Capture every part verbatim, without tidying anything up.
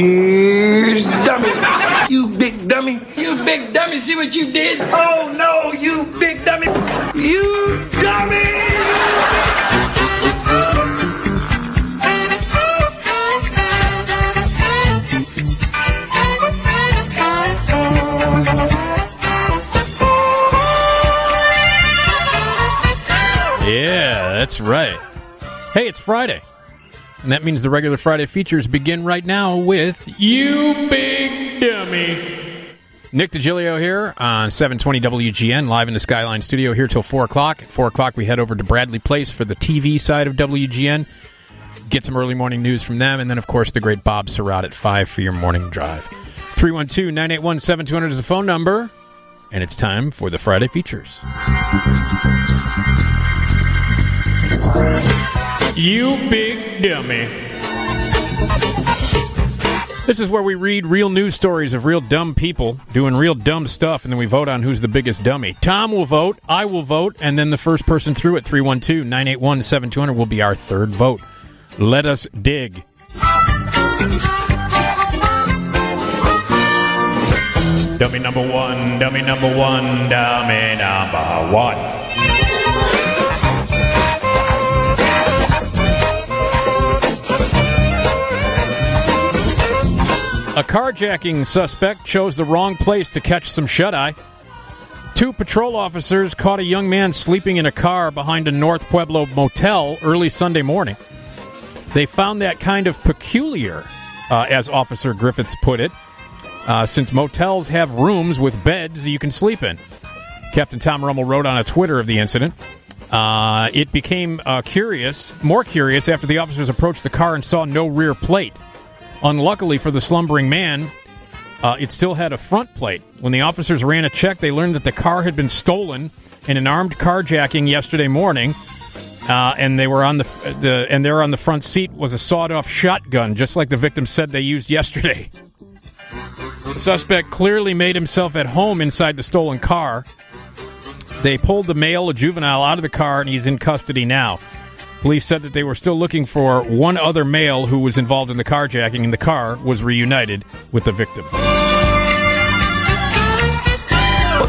Here's dummy. You big dummy. You big dummy. See what you did? Oh, no, you big dummy. You dummy. Yeah, that's right. Hey, it's Friday. And that means the regular Friday features begin right now with You Big Dummy. Nick Digilio here on seven twenty W G N, live in the Skyline studio here till four o'clock. At four o'clock, we head over to Bradley Place for the T V side of W G N, get some early morning news from them, and then, of course, the great Bob Sirott at five for your morning drive. three one two, nine eight one, seven two zero zero is the phone number, and it's time for the Friday features. You big dummy. This is where we read real news stories of real dumb people doing real dumb stuff, and then we vote on who's the biggest dummy. Tom will vote, I will vote, and then the first person through at three one two, nine eight one, seven two zero zero will be our third vote. Let us dig. Dummy number one, dummy number one, dummy number one. A carjacking suspect chose the wrong place to catch some shut-eye. Two patrol officers caught a young man sleeping in a car behind a North Pueblo motel early Sunday morning. They found that kind of peculiar, uh, as Officer Griffiths put it, uh, since motels have rooms with beds you can sleep in. Captain Tom Rummel wrote on a Twitter of the incident. Uh, it became uh, curious, more curious after the officers approached the car and saw no rear plate. Unluckily for the slumbering man, uh, it still had a front plate. When the officers ran a check, they learned that the car had been stolen in an armed carjacking yesterday morning, uh, and they were on the, the and there on the front seat was a sawed-off shotgun, just like the victim said they used yesterday. The suspect clearly made himself at home inside the stolen car. They pulled the male, a juvenile, out of the car, and he's in custody now. Police said that they were still looking for one other male who was involved in the carjacking, and the car was reunited with the victim. What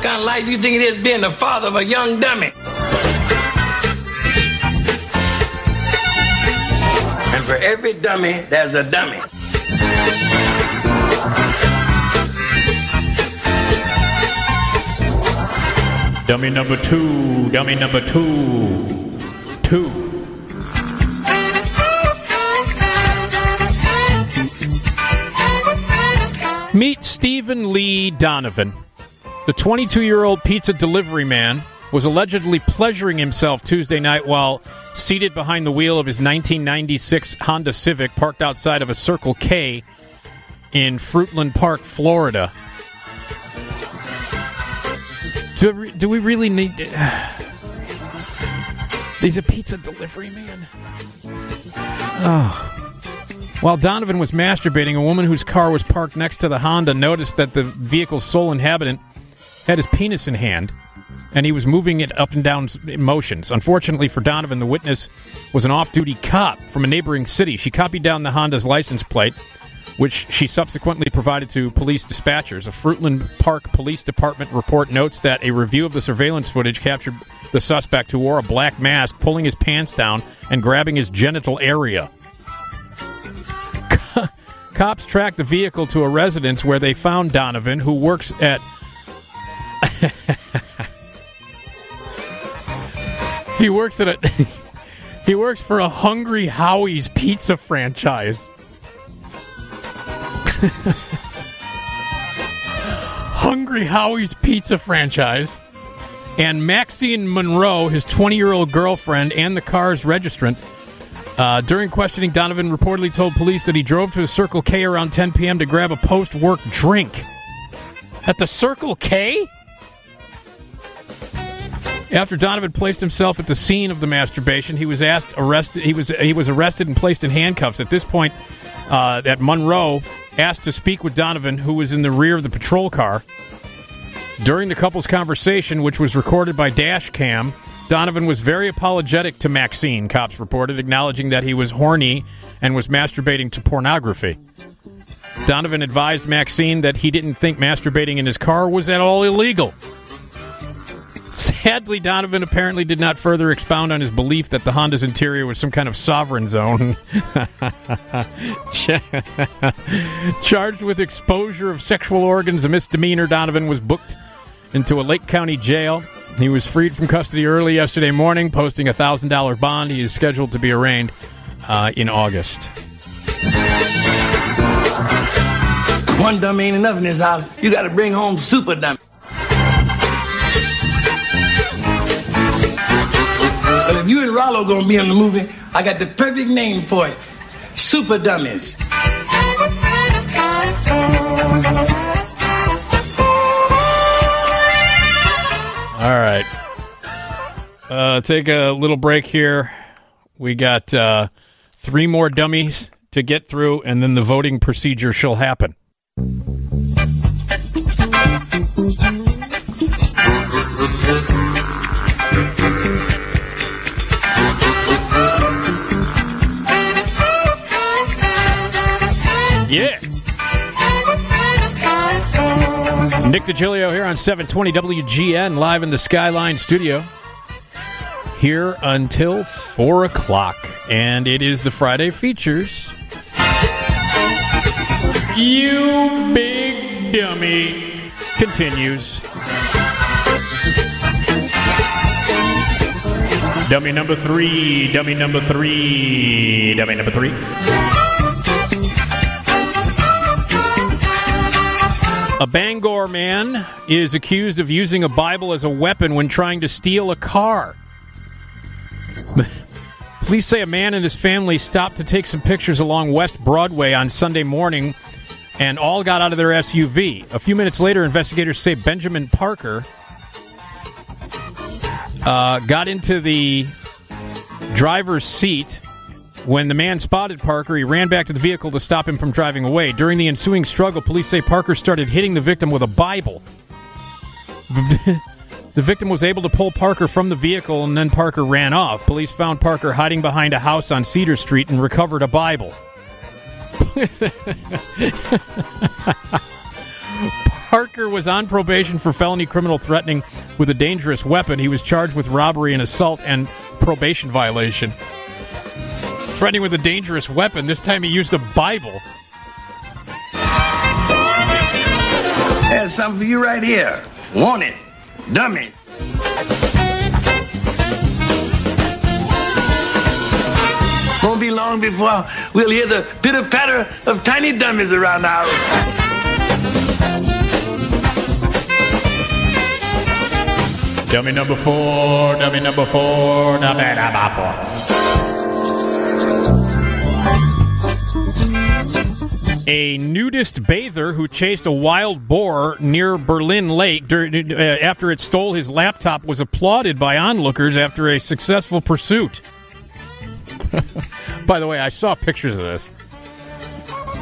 kind of life you think it is being the father of a young dummy? And for every dummy, there's a dummy. Dummy number two, dummy number two, two. Meet Stephen Lee Donovan. The twenty-two-year-old pizza delivery man was allegedly pleasuring himself Tuesday night while seated behind the wheel of his nineteen ninety-six Honda Civic parked outside of a Circle K in Fruitland Park, Florida. Do, do we really need... He's a pizza delivery man. Oh... While Donovan was masturbating, a woman whose car was parked next to the Honda noticed that the vehicle's sole inhabitant had his penis in hand, and he was moving it up and down in motions. Unfortunately for Donovan, the witness was an off-duty cop from a neighboring city. She copied down the Honda's license plate, which she subsequently provided to police dispatchers. A Fruitland Park Police Department report notes that a review of the surveillance footage captured the suspect, who wore a black mask, pulling his pants down and grabbing his genital area. Cops tracked the vehicle to a residence where they found Donovan, who works at... he works at a... he works for a Hungry Howie's pizza franchise. Hungry Howie's pizza franchise. And Maxine Monroe, his twenty-year-old girlfriend, and the car's registrant. Uh, during questioning, Donovan reportedly told police that he drove to a Circle K around ten p.m. to grab a post-work drink. At the Circle K? After Donovan placed himself at the scene of the masturbation, he was asked arrested. He was he was arrested and placed in handcuffs. At this point, uh, that Monroe asked to speak with Donovan, who was in the rear of the patrol car. During the couple's conversation, which was recorded by dash cam, Donovan was very apologetic to Maxine, cops reported, acknowledging that he was horny and was masturbating to pornography. Donovan advised Maxine that he didn't think masturbating in his car was at all illegal. Sadly, Donovan apparently did not further expound on his belief that the Honda's interior was some kind of sovereign zone. Charged with exposure of sexual organs, a misdemeanor, Donovan was booked into a Lake County jail. He was freed from custody early yesterday morning, posting a one thousand dollars bond. He is scheduled to be arraigned uh, in August. One dummy ain't enough in this house. You got to bring home super dummy. But if you and Rollo gonna be in the movie, I got the perfect name for it: Super Dummies. All right, uh, take a little break here. We got uh, three more dummies to get through, and then the voting procedure shall happen. Yeah. Nick Digilio here on seven twenty W G N, live in the Skyline studio. Here until four o'clock. And it is the Friday Features. You Big Dummy continues. Dummy number three, dummy number three, dummy number three. A Bangor man is accused of using a Bible as a weapon when trying to steal a car. Police say a man and his family stopped to take some pictures along West Broadway on Sunday morning and all got out of their S U V. A few minutes later, investigators say Benjamin Parker uh, got into the driver's seat. When the man spotted Parker, he ran back to the vehicle to stop him from driving away. During the ensuing struggle, police say Parker started hitting the victim with a Bible. The victim was able to pull Parker from the vehicle, and then Parker ran off. Police found Parker hiding behind a house on Cedar Street and recovered a Bible. Parker was on probation for felony criminal threatening with a dangerous weapon. He was charged with robbery and assault and probation violation. Threatening with a dangerous weapon. This time he used a Bible. There's something for you right here. Want it. Dummy. Won't be long before we'll hear the pitter-patter of tiny dummies around the house. Dummy number four, dummy number four, dummy number four. A nudist bather who chased a wild boar near Berlin Lake during, uh, after it stole his laptop was applauded by onlookers after a successful pursuit. By the way, I saw pictures of this.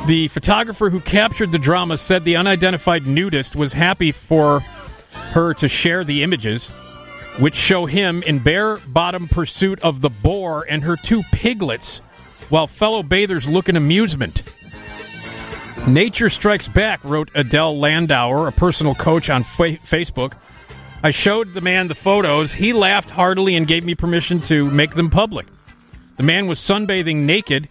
The photographer who captured the drama said the unidentified nudist was happy for her to share the images, which show him in bare-bottom pursuit of the boar and her two piglets, while fellow bathers look in amusement. Nature strikes back, wrote Adele Landauer, a personal coach on fa- Facebook. I showed the man the photos. He laughed heartily and gave me permission to make them public. The man was sunbathing naked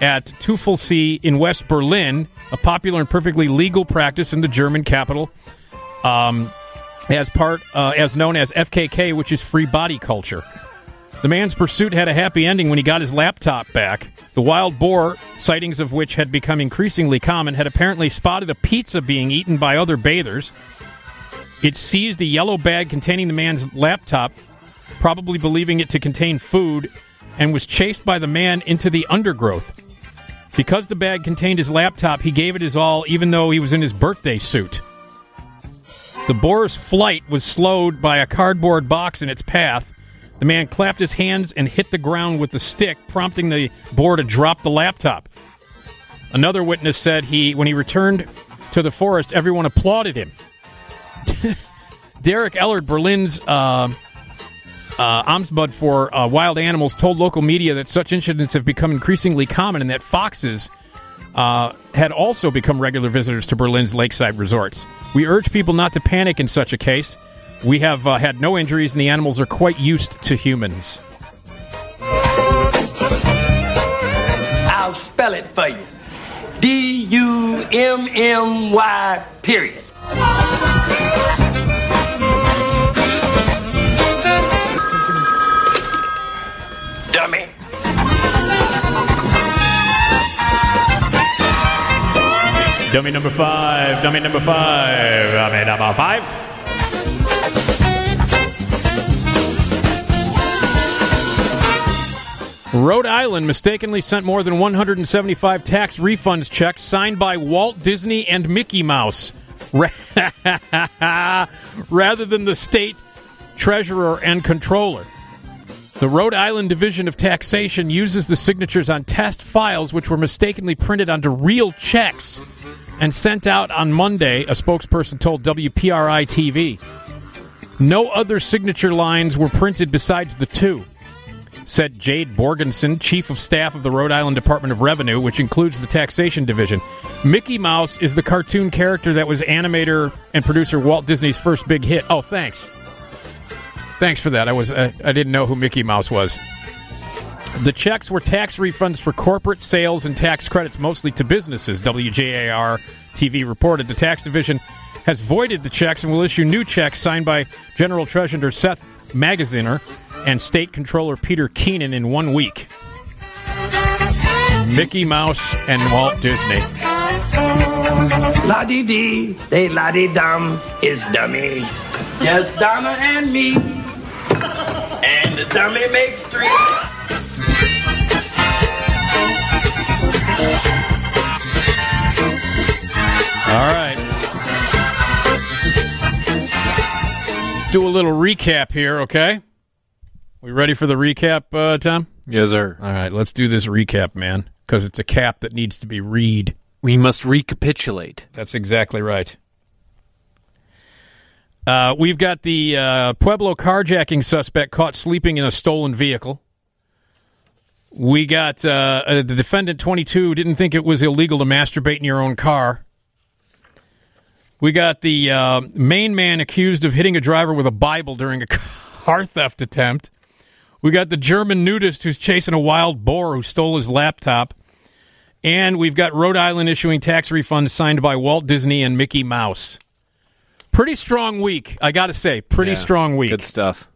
at Tiefelsee in West Berlin, a popular and perfectly legal practice in the German capital, um, as part uh, as known as F K K, which is free body culture. The man's pursuit had a happy ending when he got his laptop back. The wild boar, sightings of which had become increasingly common, had apparently spotted a pizza being eaten by other bathers. It seized a yellow bag containing the man's laptop, probably believing it to contain food, and was chased by the man into the undergrowth. Because the bag contained his laptop, he gave it his all, even though he was in his birthday suit. The boar's flight was slowed by a cardboard box in its path. The man clapped his hands and hit the ground with the stick, prompting the boar to drop the laptop. Another witness said he, when he returned to the forest, everyone applauded him. Derek Ellard, Berlin's uh, uh, Ombudsman for uh, Wild Animals told local media that such incidents have become increasingly common and that foxes uh, had also become regular visitors to Berlin's lakeside resorts. We urge people not to panic in such a case. We have uh, had no injuries, and the animals are quite used to humans. I'll spell it for you. D U M M Y, period. Dummy. Dummy number five, dummy number five, dummy number five. Rhode Island mistakenly sent more than one hundred seventy-five tax refunds checks signed by Walt Disney and Mickey Mouse rather than the state treasurer and controller. The Rhode Island Division of Taxation uses the signatures on test files, which were mistakenly printed onto real checks and sent out on Monday, a spokesperson told W P R I T V. No other signature lines were printed besides the two, said Jade Borgensen, chief of staff of the Rhode Island Department of Revenue, which includes the taxation division. Mickey Mouse is the cartoon character that was animator and producer Walt Disney's first big hit. Oh, thanks. Thanks for that. I was I, I didn't know who Mickey Mouse was. The checks were tax refunds for corporate sales and tax credits, mostly to businesses, W J A R T V reported. The tax division has voided the checks and will issue new checks signed by General Treasurer Seth Magaziner and State Controller Peter Keenan in one week. Mickey Mouse and Walt Disney. La-dee-dee, they la-dee-dum is dummy. Just Donna and me. And the dummy makes three. All right. Do a little recap here, okay? We ready for the recap, uh, Tom? Yes, sir. All right, let's do this recap, man, because it's a cap that needs to be read. We must recapitulate. That's exactly right. Uh, we've got the uh, Pueblo carjacking suspect caught sleeping in a stolen vehicle. We got uh, the defendant, twenty-two, didn't think it was illegal to masturbate in your own car. We got the uh, Maine man accused of hitting a driver with a Bible during a car theft attempt. We got the German nudist who's chasing a wild boar who stole his laptop. And we've got Rhode Island issuing tax refunds signed by Walt Disney and Mickey Mouse. Pretty strong week, I got to say. Pretty yeah, strong week. Good stuff.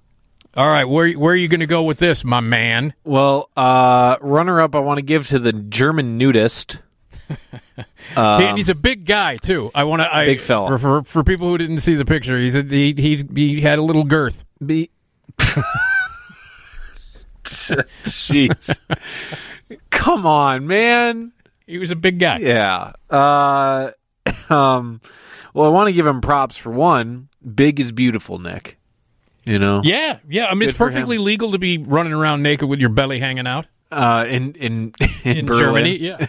All right, where where are you going to go with this, my man? Well, uh, runner-up I want to give to the German nudist. um, and he's a big guy, too. I want to. I, big fella. For, for people who didn't see the picture, he's a, he, he, he had a little girth. Be- Jeez. Come on, man. He was a big guy. Yeah. Uh, um, well, I want to give him props for one. Big is beautiful, Nick. You know? Yeah, yeah. I mean, good, it's perfectly legal to be running around naked with your belly hanging out. Uh, in in, in, in Germany, yeah.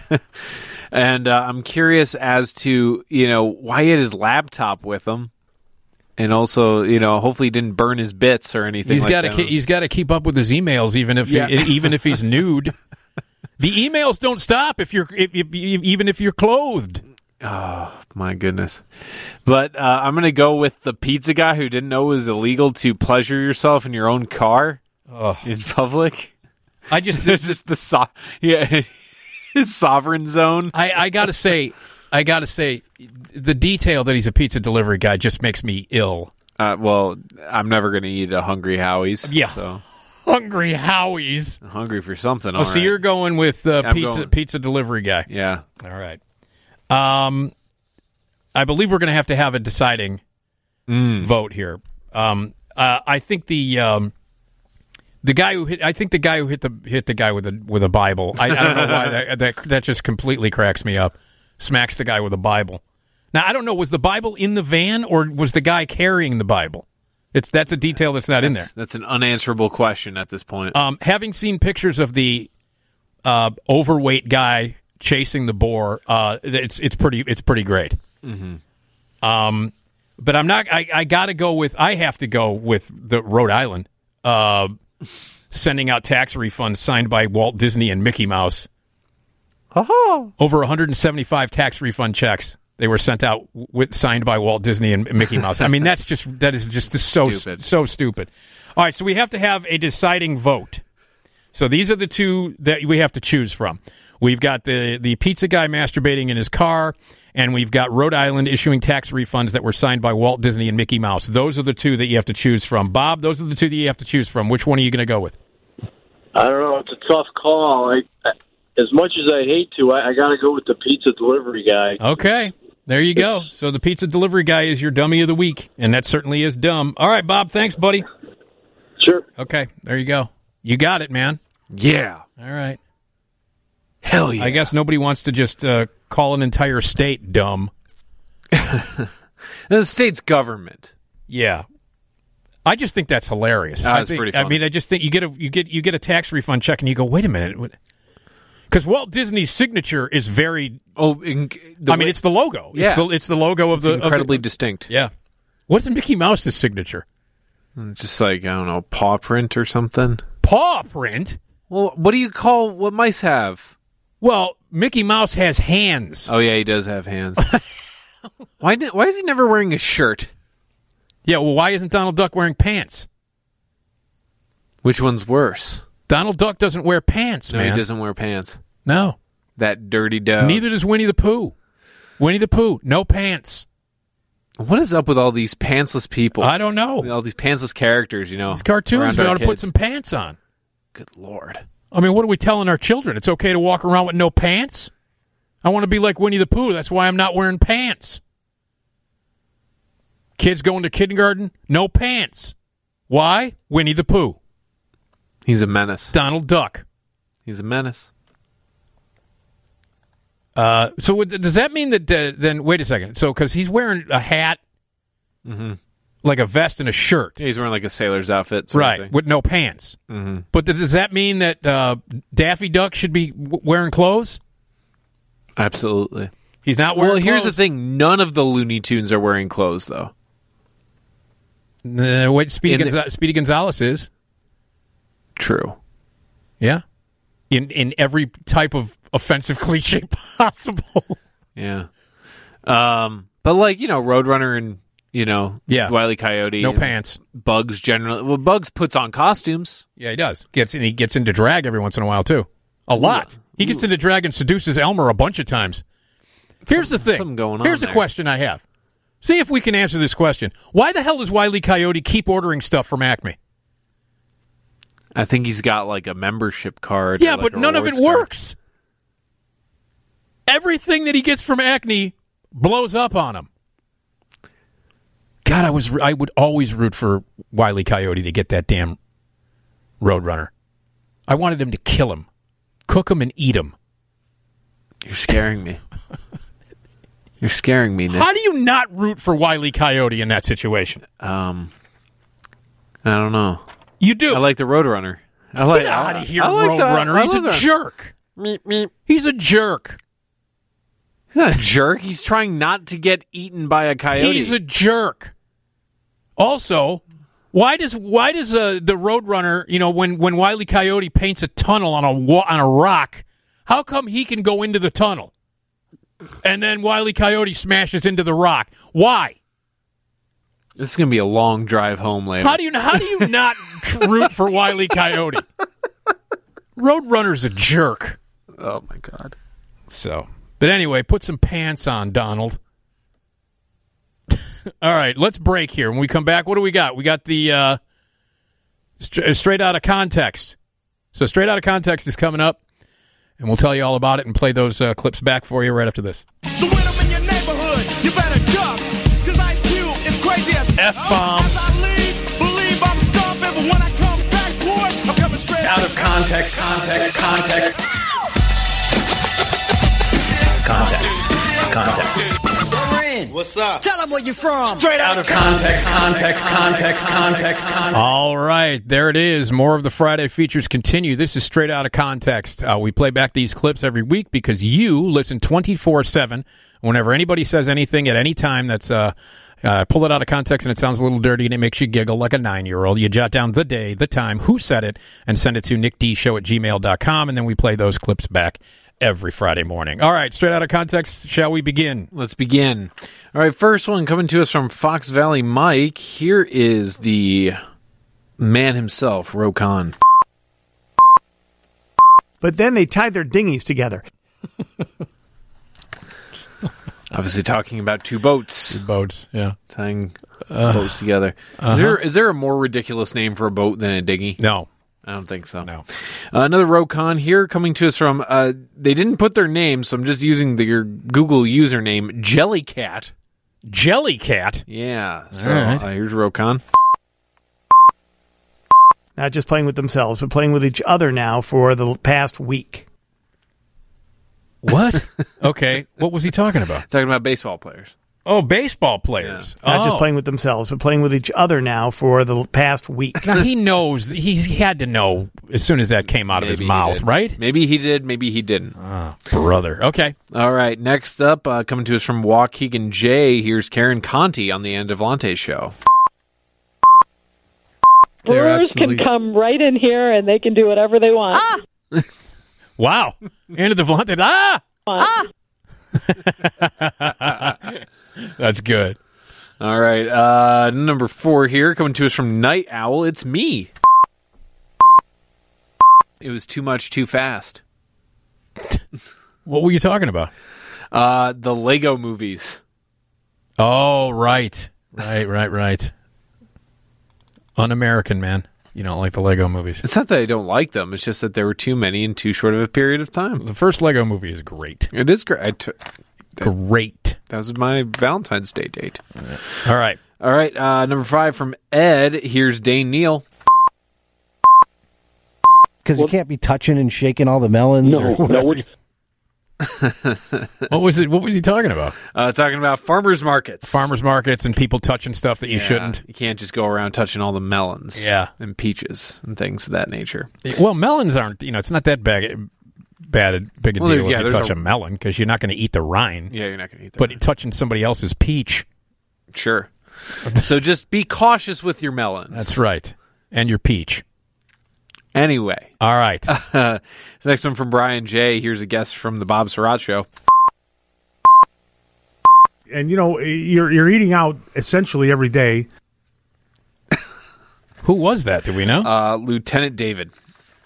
And uh, I'm curious as to, you know, why he had his laptop with him. And also, you know, hopefully he didn't burn his bits or anything he's like gotta that. Ke- he's got to keep up with his emails, even if yeah. he, even if he's nude. The emails don't stop if you're if, if, even if you're clothed. Oh, my goodness. But uh, I'm going to go with the pizza guy who didn't know it was illegal to pleasure yourself in your own car oh. in public. I just... This is the... So- yeah, his sovereign zone. I, I got to say... I got to say, the detail that he's a pizza delivery guy just makes me ill. Uh, well, I'm never going to eat a Hungry Howie's. Yeah. So. Hungry Howie's. I'm hungry for something. Oh, all so right. You're going with uh, yeah, pizza going. pizza delivery guy. Yeah. All right. Um, I believe we're going to have to have a deciding mm. vote here. Um, uh, I think the um, the guy who hit I think the guy who hit the hit the guy with a with a Bible. I, I don't know why that, that that just completely cracks me up. Smacks the guy with a Bible. Now, I don't know, was the Bible in the van or was the guy carrying the Bible? It's That's a detail that's not that's, in there. That's an unanswerable question at this point. Um, having seen pictures of the uh, overweight guy chasing the boar, uh, it's it's pretty it's pretty great. Mm-hmm. Um, but I'm not. I, I got to go with, I have to go with the Rhode Island. uh, sending out tax refunds signed by Walt Disney and Mickey Mouse. Oh. Over one hundred seventy-five tax refund checks. They were sent out with signed by Walt Disney and Mickey Mouse. I mean, that's just that is just so stupid. so stupid. All right, so we have to have a deciding vote. So these are the two that we have to choose from. We've got the the pizza guy masturbating in his car, and we've got Rhode Island issuing tax refunds that were signed by Walt Disney and Mickey Mouse. Those are the two that you have to choose from. Bob, those are the two that you have to choose from. Which one are you going to go with? I don't know. It's a tough call. I, I, as much as I hate to, I, I got to go with the pizza delivery guy. Okay. There you go. So the pizza delivery guy is your dummy of the week, and that certainly is dumb. All right, Bob, thanks, buddy. Sure. Okay, there you go. You got it, man. Yeah. All right. Hell yeah. I guess nobody wants to just uh, call an entire state dumb. The state's government. Yeah. I just think that's hilarious. That's pretty funny. I mean, I just think you get a you get you get a tax refund check, and you go, wait a minute, what? Because Walt Disney's signature is very. Oh, in, the I way, mean, it's the logo. Yeah. It's the, it's the logo of it's the incredibly of the, distinct. Yeah. What's Mickey Mouse's signature? It's just like, I don't know, paw print or something. Paw print? Well, what do you call what mice have? Well, Mickey Mouse has hands. Oh yeah, he does have hands. why? Did, why is he never wearing a shirt? Yeah. Well, why isn't Donald Duck wearing pants? Which one's worse? Donald Duck doesn't wear pants, no, man. No, he doesn't wear pants. No. That dirty dog. Neither does Winnie the Pooh. Winnie the Pooh, no pants. What is up with all these pantsless people? I don't know. All these pantsless characters, you know. These cartoons, we ought to put some pants on. Good Lord. I mean, what are we telling our children? It's okay to walk around with no pants? I want to be like Winnie the Pooh. That's why I'm not wearing pants. Kids going to kindergarten, no pants. Why? Winnie the Pooh. He's a menace. Donald Duck. He's a menace. Uh, so does that mean that uh, then, wait a second, so because he's wearing a hat, mm-hmm. like a vest and a shirt. Yeah, he's wearing like a sailor's outfit. Right, thing. With no pants. Mm-hmm. But th- does that mean that uh, Daffy Duck should be w- wearing clothes? Absolutely. He's not wearing well, clothes? Well, here's the thing. None of the Looney Tunes are wearing clothes, though. Uh, wait, Speedy, Gonza- the- Speedy Gonzales is. True. Yeah. In in every type of offensive cliche possible. Yeah. Um, but like, you know, Roadrunner and, you know, yeah. Wile E. Coyote. No pants. Bugs generally. Well, Bugs puts on costumes. Yeah, he does. Gets and he gets into drag every once in a while too. A lot. Ooh. He gets into drag and seduces Elmer a bunch of times. Here's the thing. Something going on Here's there. A question I have. See if we can answer this question. Why the hell does Wile E. Coyote keep ordering stuff from Acme? I think he's got, like, a membership card. Yeah, like but none of it card. works. Everything that he gets from Acme blows up on him. God, I was I would always root for Wile E. Coyote to get that damn Roadrunner. I wanted him to kill him, cook him, and eat him. You're scaring me. You're scaring me, Nick. How do you not root for Wile E. Coyote in that situation? Um, I don't know. You do. I like the Roadrunner. I like, Get out of here, like Roadrunner. He's a jerk. Meep, meep. He's a jerk. He's not a jerk. He's trying not to get eaten by a coyote. He's a jerk. Also, why does why does uh, the Roadrunner, you know, when, when Wile E. Coyote paints a tunnel on a on a rock, how come he can go into the tunnel? And then Wile E. Coyote smashes into the rock. Why? This is going to be a long drive home later. How do you how do you not root for Wile E. Coyote? Roadrunner's a jerk. Oh, my God. So, but anyway, put some pants on, Donald. All right, let's break here. When we come back, what do we got? We got the uh, st- Straight Outta Context. So Straight Outta Context is coming up, and we'll tell you all about it and play those uh, clips back for you right after this. So when I'm in your neighborhood, you better duck. F-bomb. As I leave, believe I'm stomping, but when I come back, boy, I'm coming straight out of context, context, context. Context, context. What's up? Tell them where you're from. Straight out of context, context, context, context, context. All right, there it is. More of the Friday features continue. This is Straight Out of Context. Uh, we play back these clips every week because you listen twenty-four seven whenever anybody says anything at any time that's... uh. Uh, pull it out of context and it sounds a little dirty and it makes you giggle like a nine-year-old. You jot down the day, the time, who said it, and send it to nick d show at gmail dot com, and then we play those clips back every Friday morning. All right, straight out of context, shall we begin? Let's begin. All right, first one coming to us from Fox Valley Mike. Here is the man himself, Rokhan. But then they tied their dinghies together. Obviously talking about two boats. Two boats, yeah. Tying uh, boats together. Uh-huh. Is there, is there a more ridiculous name for a boat than a dinghy? No. I don't think so. No. Uh, another Rokhan here coming to us from, uh, they didn't put their name, so I'm just using the, your Google username, Jellycat. Jellycat? Yeah. So right. uh, here's Rokhan. Not just playing with themselves, but playing with each other now for the past week. What? Okay. What was he talking about? Talking about baseball players. Oh, baseball players. Yeah. Not oh. just playing with themselves, but playing with each other now for the past week. Now, he knows. He, he had to know as soon as that came out Maybe of his mouth, right? Maybe he did. Maybe he didn't. Oh, brother. Okay. All right. Next up, uh, coming to us from Waukegan J, here's Karen Conti on the Ann DeValente Show. Brewers absolutely... can come right in here and they can do whatever they want. Ah! Wow. Ann DeValente. Ah! Ah! That's good. All right. Uh, number four here coming to us from Night Owl. It's me. It was too much too fast. What were you talking about? Uh, the Lego movies. Oh, right. Right, right, right. Un-American, man. You don't like the Lego movies. It's not that I don't like them. It's just that there were too many in too short of a period of time. The first Lego movie is great. It is great. I t- great. That was my Valentine's Day date. All right. All right. Uh, number five from Ed. Here's Dane Neal. Because you can't be touching and shaking all the melons. No. no what was it? What was he talking about? Uh, talking about farmers markets, farmers markets, and people touching stuff that you yeah, shouldn't. You can't just go around touching all the melons, yeah, and peaches and things of that nature. It, well, melons aren't. You know, it's not that bad. Bad, big a well, deal yeah, if you touch a, a melon because you're not going to eat the rind. Yeah, you're not going to eat the. But rind. Touching somebody else's peach, sure. So just be cautious with your melons. That's right, and your peach. Anyway. All right. Uh, the next one from Brian J. Here's a guest from the Bob Sirott Show. And, you know, you're you're eating out essentially every day. Who was that? Do we know? Uh, Lieutenant David.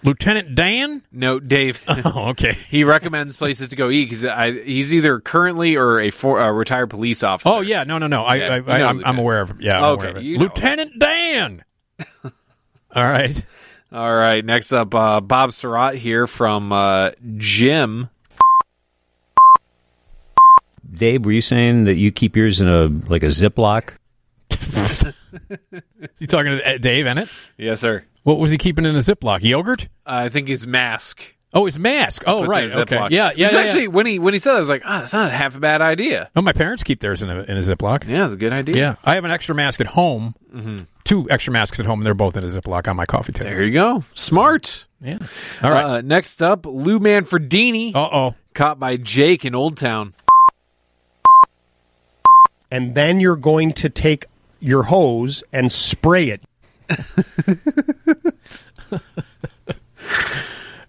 Lieutenant Dan? No, Dave. Oh, okay. He recommends places to go eat because he's either currently or a, for, a retired police officer. Oh, yeah. No, no, no. I, yeah, I, I, I'm, I'm aware of it. Yeah, I'm okay, aware of it. Lieutenant know. Dan! All right. All right, next up, uh, Bob Sirott here from uh, Jim. Dave, were you saying that you keep yours in a like a Ziploc? Is he talking to Dave, in it? Yes, sir. What was he keeping in a Ziploc? Yogurt? Uh, I think his mask. Oh, his mask. Oh, right. Okay. Yeah, yeah, yeah, yeah. Actually, when he when he said that, I was like, ah, oh, that's not half a bad idea. No, my parents keep theirs in a in a Ziploc. Yeah, it's a good idea. Yeah, I have an extra mask at home. Mm-hmm. Two extra masks at home. And they're both in a Ziploc on my coffee table. There you go. Smart. So, yeah. All right. Uh, next up, Lou Manfredini. Uh oh. Caught by Jake in Old Town. And then you're going to take your hose and spray it.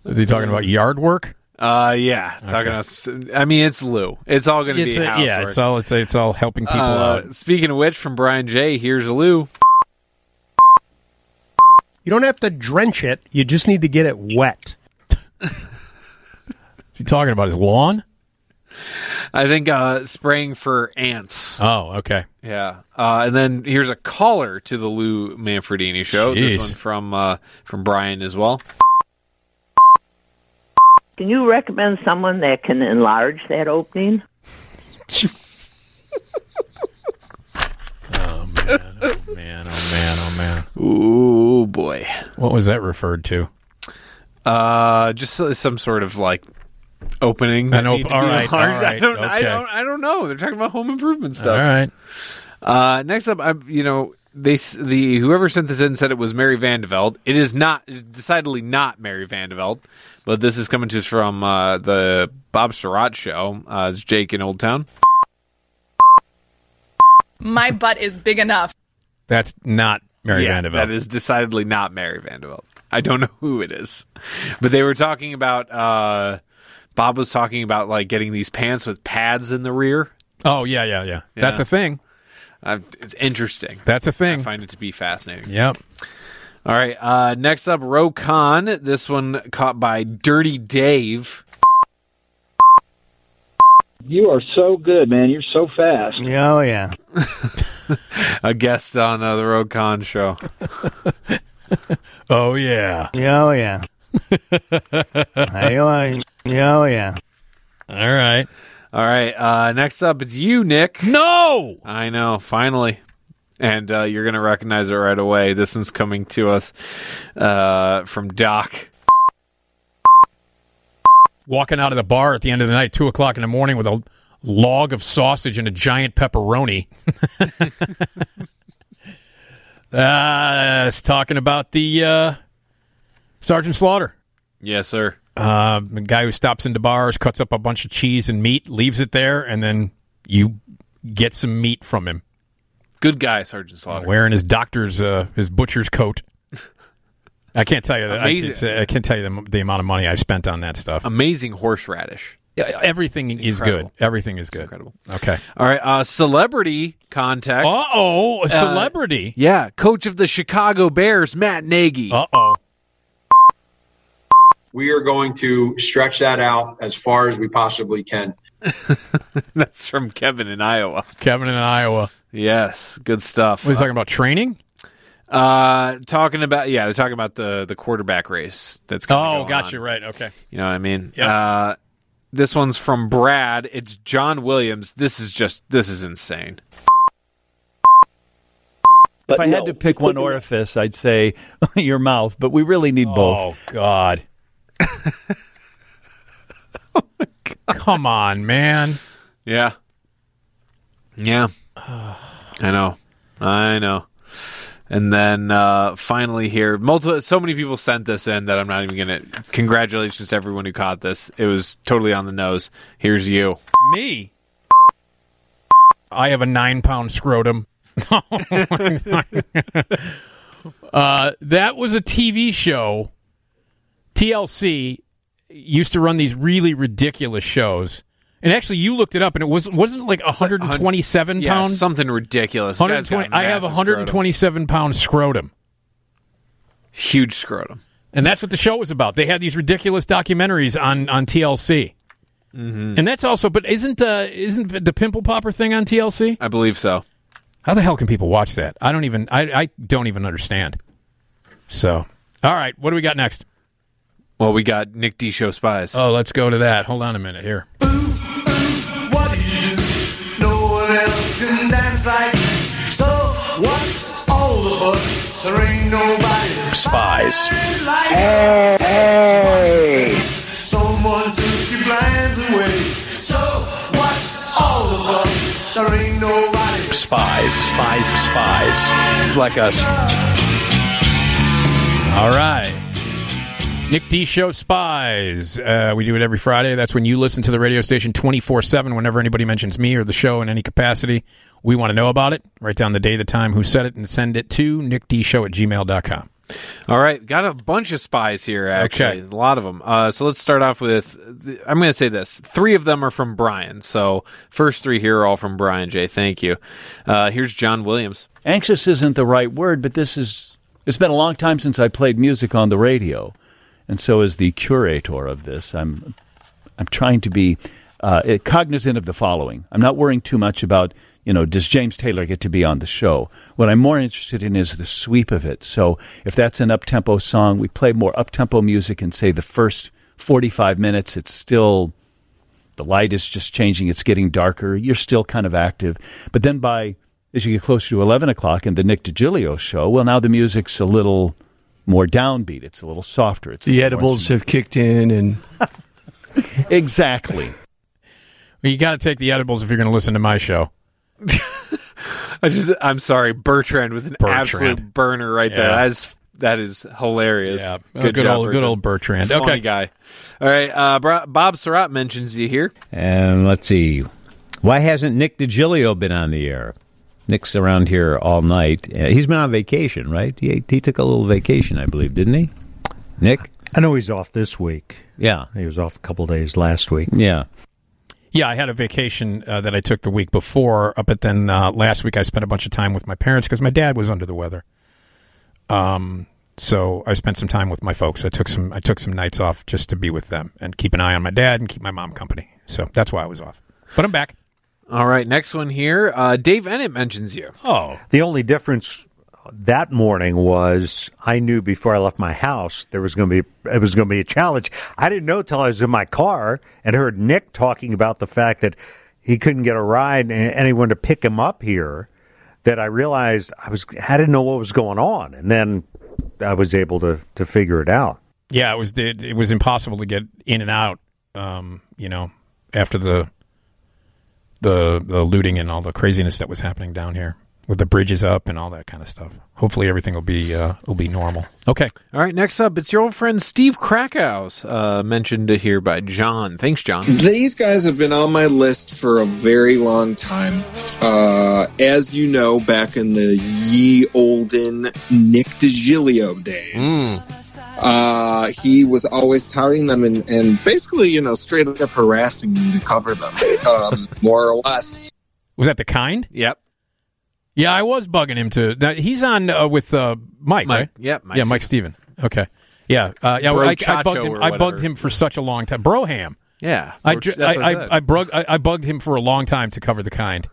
Is he talking about yard work? Uh, yeah. Okay. Talking about, I mean, it's Lou. It's all going to be a, housework. Yeah, it's all, it's, it's all helping people uh, out. Speaking of which, from Brian J., here's Lou. You don't have to drench it. You just need to get it wet. Is he talking about his lawn? I think uh, spraying for ants. Oh, okay. Yeah. Uh, and then here's a caller to the Lou Manfredini Show. Jeez. This one from uh, from Brian as well. Can you recommend someone that can enlarge that opening? Oh, man, oh, man, oh, man, oh, man. Ooh, boy. What was that referred to? Uh, just uh, some sort of, like, opening that op- need to all be right, enlarged. All right, I don't, okay. I don't, I don't know. They're talking about home improvement stuff. All right. Uh, next up, I, you know... They the whoever sent this in said it was Mary Van de Velde. It is not, it's decidedly not Mary Van de Velde, but this is coming to us from uh, the Bob Sirott Show. Uh, it's Jake in Old Town. My butt is big enough. That's not Mary yeah, Van de Velde. That is decidedly not Mary Van de Velde. I don't know who it is. But they were talking about, uh, Bob was talking about, like, getting these pants with pads in the rear. Oh, yeah, yeah, yeah. yeah. That's a thing. Uh, it's interesting. That's a thing. I find it to be fascinating. Yep. All right. Uh, next up, Rokhan. This one caught by Dirty Dave. You are so good, man. You're so fast. Oh, yeah. A guest on uh, the Rokhan show. Oh, yeah. Oh, yeah. Oh, yeah. All right. All right. Uh, next up, it's you, Nick. No! I know. Finally. And uh, you're going to recognize it right away. This one's coming to us uh, from Doc. Walking out of the bar at the end of the night, two o'clock in the morning, with a log of sausage and a giant pepperoni. uh, it's talking about the uh, Sergeant Slaughter. Yes, sir. Uh, the guy who stops into bars, cuts up a bunch of cheese and meat, leaves it there, and then you get some meat from him. Good guy, Sergeant Slaughter. Uh, wearing his doctor's, uh, his butcher's coat. I can't tell you that. I can't, say, I can't tell you the, the amount of money I spent on that stuff. Amazing horseradish. Yeah, everything incredible. is good. Everything is good. It's incredible. Okay. All right. Uh, celebrity context. Uh oh, a celebrity. Uh, yeah, coach of the Chicago Bears, Matt Nagy. Uh oh. We are going to stretch that out as far as we possibly can. That's from Kevin in Iowa. Kevin in Iowa. Yes, good stuff. What are you talking about? Training? Uh, talking about yeah, they're talking about the the quarterback race that's going to go on. Oh, gotcha, right, okay. You know what I mean? Yeah. Uh, this one's from Brad. It's John Williams. This is just this is insane. But if I no. had to pick one orifice, I'd say your mouth, but we really need oh, both. Oh God. Oh my God. Come on, man. Yeah. Yeah. I know. I know. And then uh, finally here, multiple, so many people sent this in that I'm not even going to. Congratulations to everyone who caught this. It was totally on the nose. Here's you. Me? I have a nine-pound scrotum. uh, that was a T V show. T L C used to run these really ridiculous shows. And actually, you looked it up, and it wasn't wasn't like one hundred twenty-seven yeah, pounds? Something ridiculous. I have a one hundred twenty-seven pound scrotum. Huge scrotum. And that's what the show was about. They had these ridiculous documentaries on, on T L C. Mm-hmm. And that's also, but isn't uh, isn't the pimple popper thing on T L C? I believe so. How the hell can people watch that? I don't even, I, I don't even understand. So, all right, what do we got next? Well, we got Nick D. Show Spies. Oh, let's go to that. Hold on a minute here. Spies. Hey, hey. Someone took your blinds away. So what's all of us? There ain't nobody. Spies, spies, spies. Like us. All right. Nick D Show Spies. Uh, we do it every Friday. That's when you listen to the radio station twenty-four seven. Whenever anybody mentions me or the show in any capacity, we want to know about it. Write down the day, the time, who said it, and send it to nick d show at gmail dot com. All right. Got a bunch of spies here, actually. Okay. A lot of them. Uh, so let's start off with, I'm going to say this. Three of them are from Brian. So first three here are all from Brian J. Thank you. Uh, here's John Williams. Anxious isn't the right word, but this is, it's been a long time since I played music on the radio. And so, as the curator of this, I'm I'm trying to be uh, cognizant of the following. I'm not worrying too much about, you know, does James Taylor get to be on the show? What I'm more interested in is the sweep of it. So if that's an up-tempo song, we play more up-tempo music and say the first forty-five minutes, it's still, the light is just changing, it's getting darker, you're still kind of active. But then by, as you get closer to eleven o'clock in the Nick Digilio show, well, now the music's a little more downbeat. It's a little softer. It's the edibles have kicked in, and exactly. Well, you got to take the edibles if you're going to listen to my show. I just, I'm sorry, Bertrand with an Bertrand. absolute burner right yeah. there. That is that is hilarious. Yeah, good, oh, good job, old, good old Bertrand. Funny okay, guy. All right, uh, Bob Sirott mentions you here. And um, let's see, why hasn't Nick DiGilio been on the air? Nick's around here all night. Uh, he's been on vacation, right? He he took a little vacation, I believe, didn't he? Nick? I know he's off this week. Yeah. He was off a couple days last week. Yeah. Yeah, I had a vacation uh, that I took the week before, uh, but then uh, last week I spent a bunch of time with my parents because my dad was under the weather. Um, so I spent some time with my folks. I took some I took some nights off just to be with them and keep an eye on my dad and keep my mom company. So that's why I was off. But I'm back. All right, next one here. Uh, Dave Ennett mentions you. Oh. The only difference that morning was I knew before I left my house there was going to be it was going to be a challenge. I didn't know till I was in my car and heard Nick talking about the fact that he couldn't get a ride and anyone to pick him up here that I realized I was I didn't know what was going on, and then I was able to, to figure it out. Yeah, it was it, it was impossible to get in and out. Um, you know, after the the the looting and all the craziness that was happening down here. With the bridges up and all that kind of stuff. Hopefully everything will be uh, will be normal. Okay. All right, next up, it's your old friend Steve Krakows, uh, mentioned here by John. Thanks, John. These guys have been on my list for a very long time. Uh, as you know, back in the ye olden Nick Digilio days, mm. uh, he was always touting them and, and basically, you know, straight up harassing me to cover them, um, more or less. Was that The Kind? Yep. Yeah, I was bugging him too. Now, he's on uh, with uh, Mike, Mike, right? Yeah, Mike. Yeah, Mike Steven. Okay. Yeah. Uh, yeah. Bro I, I, bugged him, I bugged him for such a long time. Broham. Yeah. I, ju- I, I, I, I, brug- I, I bugged him for a long time to cover The Kind.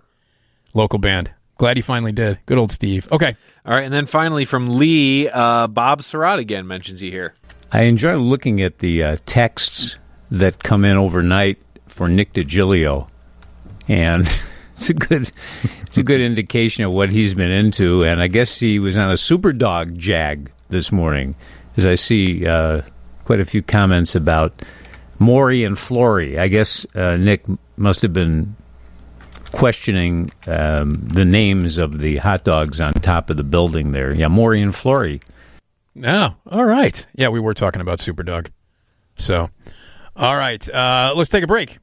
Local band. Glad he finally did. Good old Steve. Okay. All right. And then finally from Lee, uh, Bob Sirott again mentions you here. I enjoy looking at the uh, texts that come in overnight for Nick Digilio. And... It's a good, it's a good indication of what he's been into, and I guess he was on a Superdog jag this morning, as I see uh, quite a few comments about Maury and Flory. I guess uh, Nick must have been questioning um, the names of the hot dogs on top of the building there. Yeah, Maury and Flory. Oh, all right. Yeah, we were talking about Superdog. So, all right, uh, let's take a break.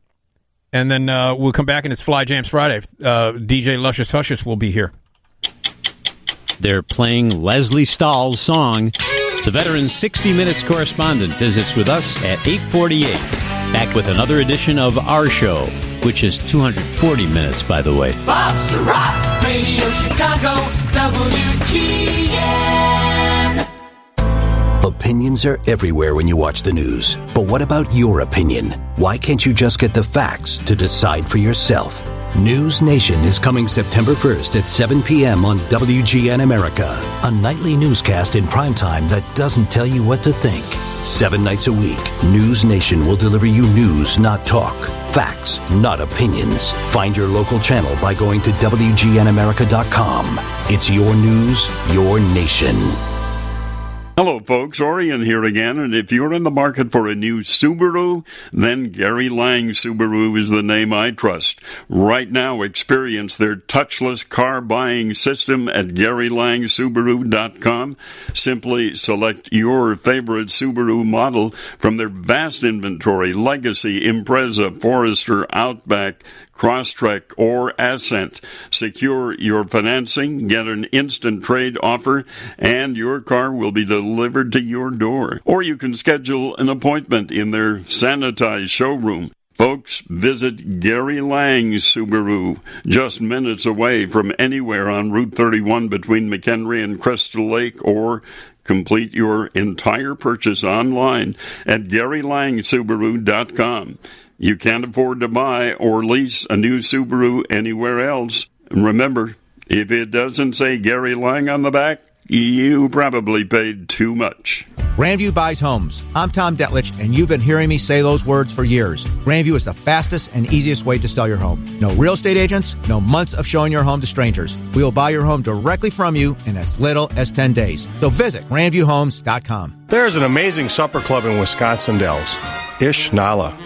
And then uh, we'll come back, and it's Fly Jams Friday. Uh, D J Luscious Hushes will be here. They're playing Leslie Stahl's song. The veteran sixty minutes correspondent visits with us at eight forty-eight. Back with another edition of our show, which is two hundred forty minutes, by the way. Bob Sirott, Radio Chicago, W G N. Opinions are everywhere when you watch the news. But what about your opinion? Why can't you just get the facts to decide for yourself? News Nation is coming September first at seven p.m. on W G N America. A nightly newscast in primetime that doesn't tell you what to think. Seven nights a week, News Nation will deliver you news, not talk. Facts, not opinions. Find your local channel by going to W G N America dot com. It's your news, your nation. Hello, folks. Orion here again, and if you're in the market for a new Subaru, then Gary Lang Subaru is the name I trust. Right now, experience their touchless car buying system at Gary Lang Subaru dot com. Simply select your favorite Subaru model from their vast inventory, Legacy, Impreza, Forester, Outback, Crosstrek, or Ascent. Secure your financing, get an instant trade offer, and your car will be delivered to your door. Or you can schedule an appointment in their sanitized showroom. Folks, visit Gary Lang Subaru, just minutes away from anywhere on Route thirty-one between McHenry and Crystal Lake, or complete your entire purchase online at Gary Lang Subaru dot com. You can't afford to buy or lease a new Subaru anywhere else. And remember, if it doesn't say Gary Lang on the back, you probably paid too much. Grandview buys homes. I'm Tom Detlich, and you've been hearing me say those words for years. Grandview is the fastest and easiest way to sell your home. No real estate agents, no months of showing your home to strangers. We will buy your home directly from you in as little as ten days. So visit Grandview Homes dot com. There's an amazing supper club in Wisconsin Dells, Ishnala.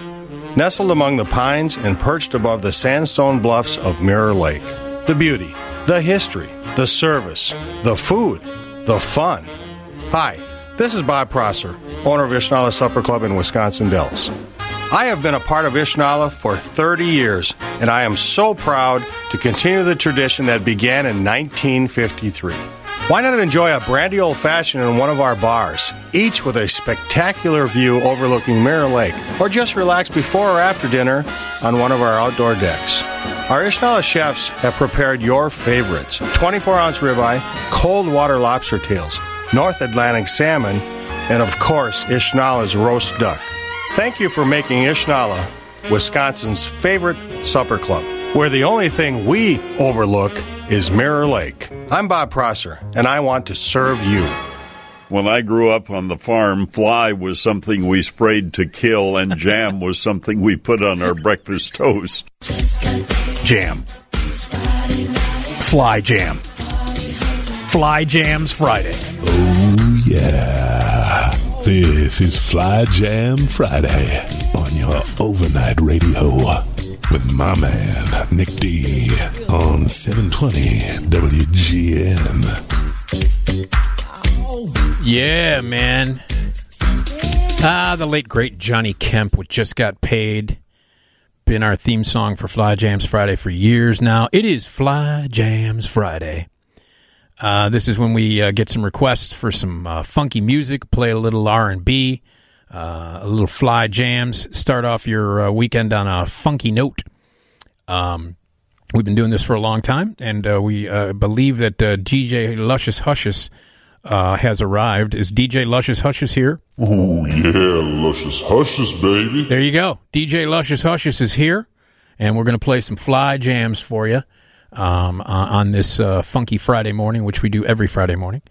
Nestled among the pines and perched above the sandstone bluffs of Mirror Lake. The beauty, the history, the service, the food, the fun. Hi, this is Bob Prosser, owner of Ishnala Supper Club in Wisconsin Dells. I have been a part of Ishnala for thirty years, and I am so proud to continue the tradition that began in nineteen fifty-three. Why not enjoy a brandy old-fashioned in one of our bars, each with a spectacular view overlooking Mirror Lake, or just relax before or after dinner on one of our outdoor decks. Our Ishnala chefs have prepared your favorites, twenty-four ounce ribeye, cold water lobster tails, North Atlantic salmon, and of course, Ishnala's roast duck. Thank you for making Ishnala Wisconsin's favorite supper club, where the only thing we overlook is Mirror Lake. I'm Bob Prosser, and I want to serve you. When I grew up on the farm, fly was something we sprayed to kill, and jam was something we put on our breakfast toast. Jam. Fly jam. Fly Jams Friday. Oh, yeah. This is Fly Jam Friday on your overnight radio with my man, Nick D, on seven twenty W G N. Yeah, man. Ah, the late, great Johnny Kemp, which just got paid. Been our theme song for Fly Jams Friday for years now. It is Fly Jams Friday. Uh, this is when we uh, get some requests for some uh, funky music, play a little R and B. Uh, a little fly jams. Start off your uh, weekend on a funky note. Um, we've been doing this for a long time, and uh, we uh, believe that uh, D J Luscious Hushes uh, has arrived. Is D J Luscious Hushes here? Oh, yeah, Luscious Hushes, baby. There you go. D J Luscious Hushes is here, and we're going to play some fly jams for you um, uh, on this uh, funky Friday morning, which we do every Friday morning.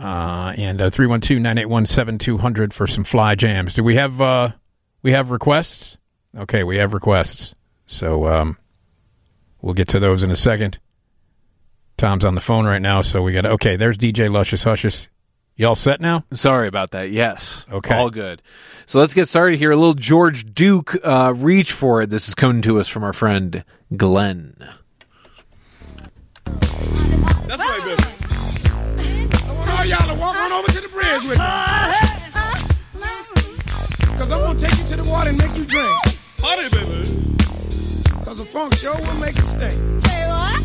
Uh, and uh, three one two, nine eight one, seven two zero zero for some fly jams. Do we have uh, we have requests? Okay, we have requests. So um, we'll get to those in a second. Tom's on the phone right now, so we got to... Okay, there's D J Luscious Hushes. Y'all set now? Sorry about that, yes. Okay. All good. So let's get started here. A little George Duke, uh, Reach For It. This is coming to us from our friend Glenn. That's right, baby. All y'all to walk on over to the bridge with me. Cause I'm gonna take you to the water and make you drink. Party, baby. Cause a funk show will make you stink. Say what?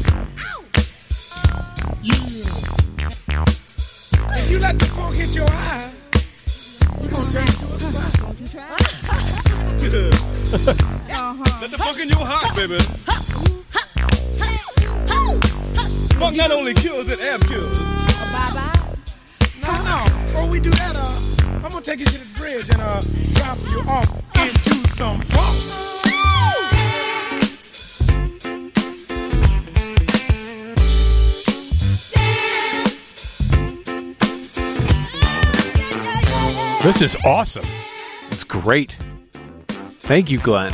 Yeah. If you let the funk hit your eye, we're gonna take you to a spot. Yeah. Uh-huh. Let the funk in your heart, baby. Funk not only kills, it air kills. Bye-bye. No, no, before we do that, uh, I'm gonna take you to the bridge and uh, drop you off into some funk. This is awesome. It's great. Thank you, Glenn.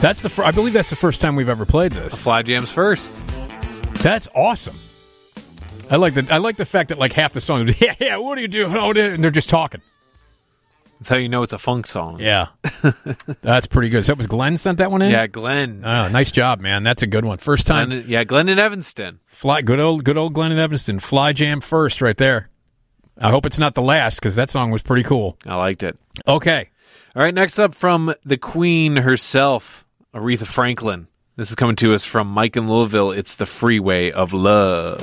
That's the fir- I believe that's the first time we've ever played this. The Fly Jam's first. That's awesome. I like the I like the fact that like half the song is, yeah, yeah, what are you doing? Oh, and they're just talking. That's how you know it's a funk song. Yeah. That's pretty good. So that was Glenn sent that one in? Yeah, Glenn. Oh, nice job, man. That's a good one. First time. Glenn, yeah, Glenn in Evanston. Fly, good old good old Glenn in Evanston. Fly Jam first right there. I hope it's not the last because that song was pretty cool. I liked it. Okay. All right, next up from the Queen herself, Aretha Franklin. This is coming to us from Mike in Louisville. It's The Freeway of Love.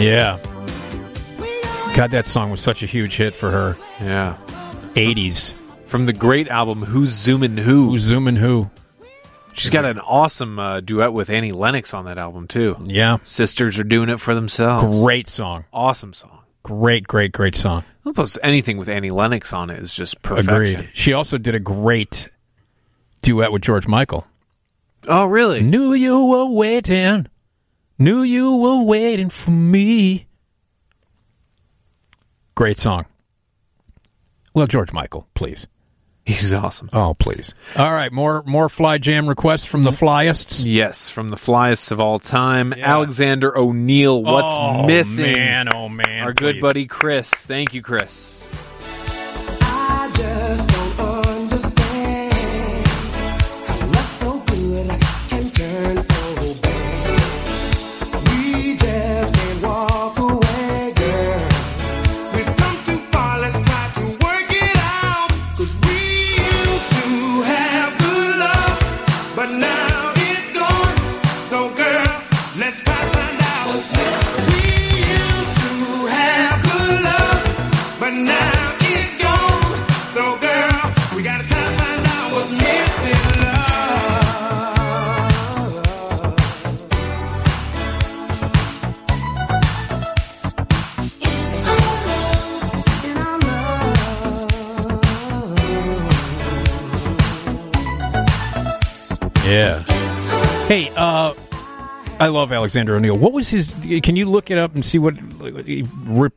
Yeah. God, that song was such a huge hit for her. Yeah. eighties. From the great album Who's Zoomin' Who? Who's Zoomin' Who? She's got an awesome uh, duet with Annie Lennox on that album, too. Yeah. Sisters Are Doing It For Themselves. Great song. Awesome song. Great, great, great song. Plus, anything with Annie Lennox on it is just perfection. Agreed. She also did a great duet with George Michael. Oh, really? Knew you were waiting. Knew you were waiting for me. Great song. Well, George Michael, please. He's awesome. Oh, please. All right, more more Fly Jam requests from the flyists. Yes, from the flyists of all time. Yeah. Alexander O'Neill, what's oh, missing? Oh, man, oh, man. Our please. Good buddy Chris. Thank you, Chris. I just don't understand. I'm not so good, I can turn so bad. We just can't walk away, girl. We've come too far, let's try to work it out. 'Cause we have good love, but now it's gone. So girl, let's find out. We used to have good love, but now it's gone. So girl, we gotta try to find out what's missing. Love. In our love, in our love. Yeah. Hey, uh, I love Alexander O'Neill. What was his? Can you look it up and see what rip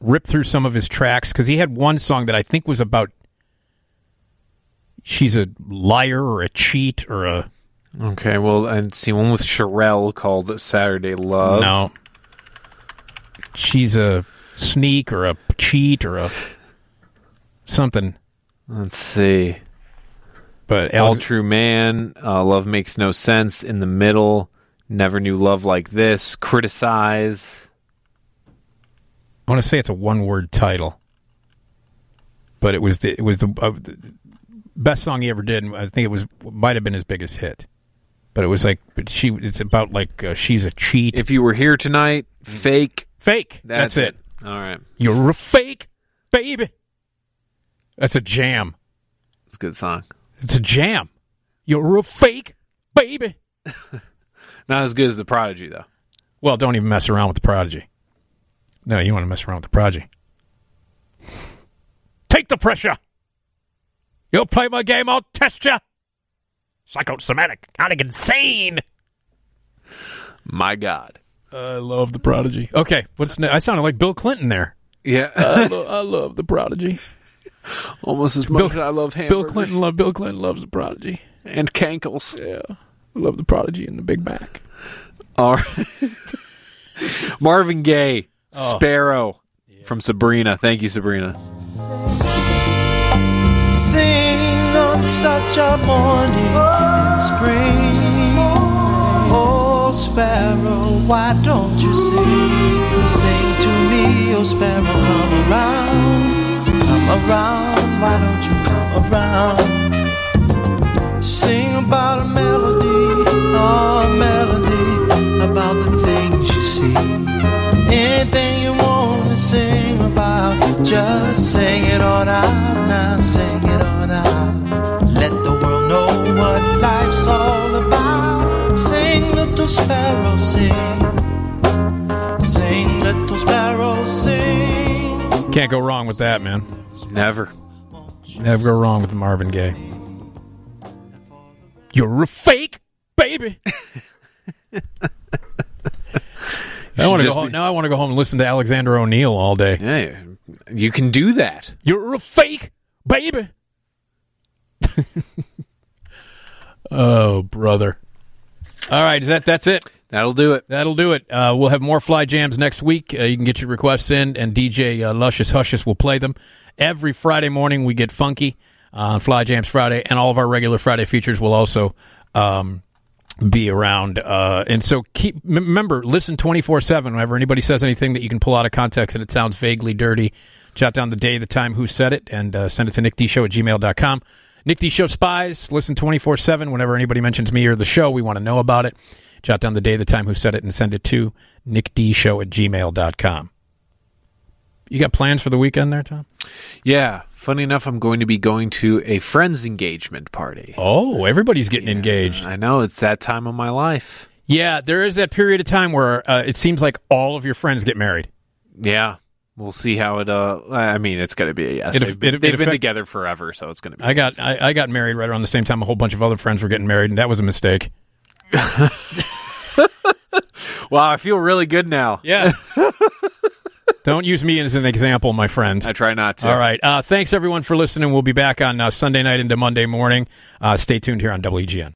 rip through some of his tracks? Because he had one song that I think was about she's a liar or a cheat or a Okay, well, and see one with Sherelle called Saturday Love. no. She's a sneak or a cheat or a something. Let's see. But All Alex- True Man, uh, Love Makes No Sense, In the Middle, Never Knew Love Like This, Criticize. I want to say it's a one-word title, but it was the, it was the, uh, the best song he ever did, and I think it was might have been his biggest hit. But it was like, but she, it's about like uh, she's a cheat. If you were here tonight, fake, fake. That's, That's it. it. All right, you're a fake, baby. That's a jam. It's a good song. It's a jam. You're a fake, baby. Not as good as the Prodigy, though. Well, don't even mess around with the Prodigy. No, you want to mess around with the Prodigy. Take the pressure. You'll play my game, I'll test you. Psychosomatic, kind of insane. My God. I love the Prodigy. Okay, what's ne- I sounded like Bill Clinton there. Yeah. I, lo- I love the Prodigy. Almost as much as I love hamburgers. Bill Clinton, love, Bill Clinton loves the Prodigy. And Cankles. Yeah. Love the Prodigy and the Big Mac. All right. Marvin Gaye, oh. Sparrow yeah. from Sabrina. Thank you, Sabrina. Sing on such a morning in spring. Oh, Sparrow, why don't you sing? Sing to me, oh, Sparrow, come around. Come around, why don't you come around? Sing about a melody, oh, a melody, about the things you see. Anything you want to sing about, just sing it on out now, sing it on out. Let the world know what life's all about. Sing, little sparrow, sing. Sing, little sparrow, sing. Can't go wrong with that, man. Never. Never go wrong with the Marvin Gaye. You're a fake, baby. I want to go home. Be... Now I want to go home and listen to Alexander O'Neill all day. Yeah, you can do that. You're a fake, baby. Oh, brother. All right, is that that's it? That'll do it. That'll do it. Uh, we'll have more Fly Jams next week. Uh, you can get your requests in, and D J uh, Luscious Hushes will play them. Every Friday morning, we get funky on uh, Fly Jams Friday, and all of our regular Friday features will also um, be around. Uh, and so keep m- remember, listen twenty-four seven whenever anybody says anything that you can pull out of context and it sounds vaguely dirty. Jot down the day, the time, who said it, and uh, send it to nick d show at gmail dot com. Nick D Show Spies, listen twenty-four seven whenever anybody mentions me or the show. We want to know about it. Jot down the day, the time, who said it, and send it to nick d show at gmail dot com. You got plans for the weekend there, Tom? Yeah. Funny enough, I'm going to be going to a friend's engagement party. Oh, everybody's getting yeah, engaged. I know. It's that time of my life. Yeah, there is that period of time where uh, it seems like all of your friends get married. Yeah. We'll see how it. Uh, I mean, it's going to be a yes. It, they've been, it, it they've affect- been together forever, so it's going to be. I got. I, I got married right around the same time. A whole bunch of other friends were getting married, and that was a mistake. Wow, I feel really good now. Yeah. Don't use me as an example, my friend. I try not to. All right. Uh, thanks everyone for listening. We'll be back on uh, Sunday night into Monday morning. Uh, stay tuned here on W G N.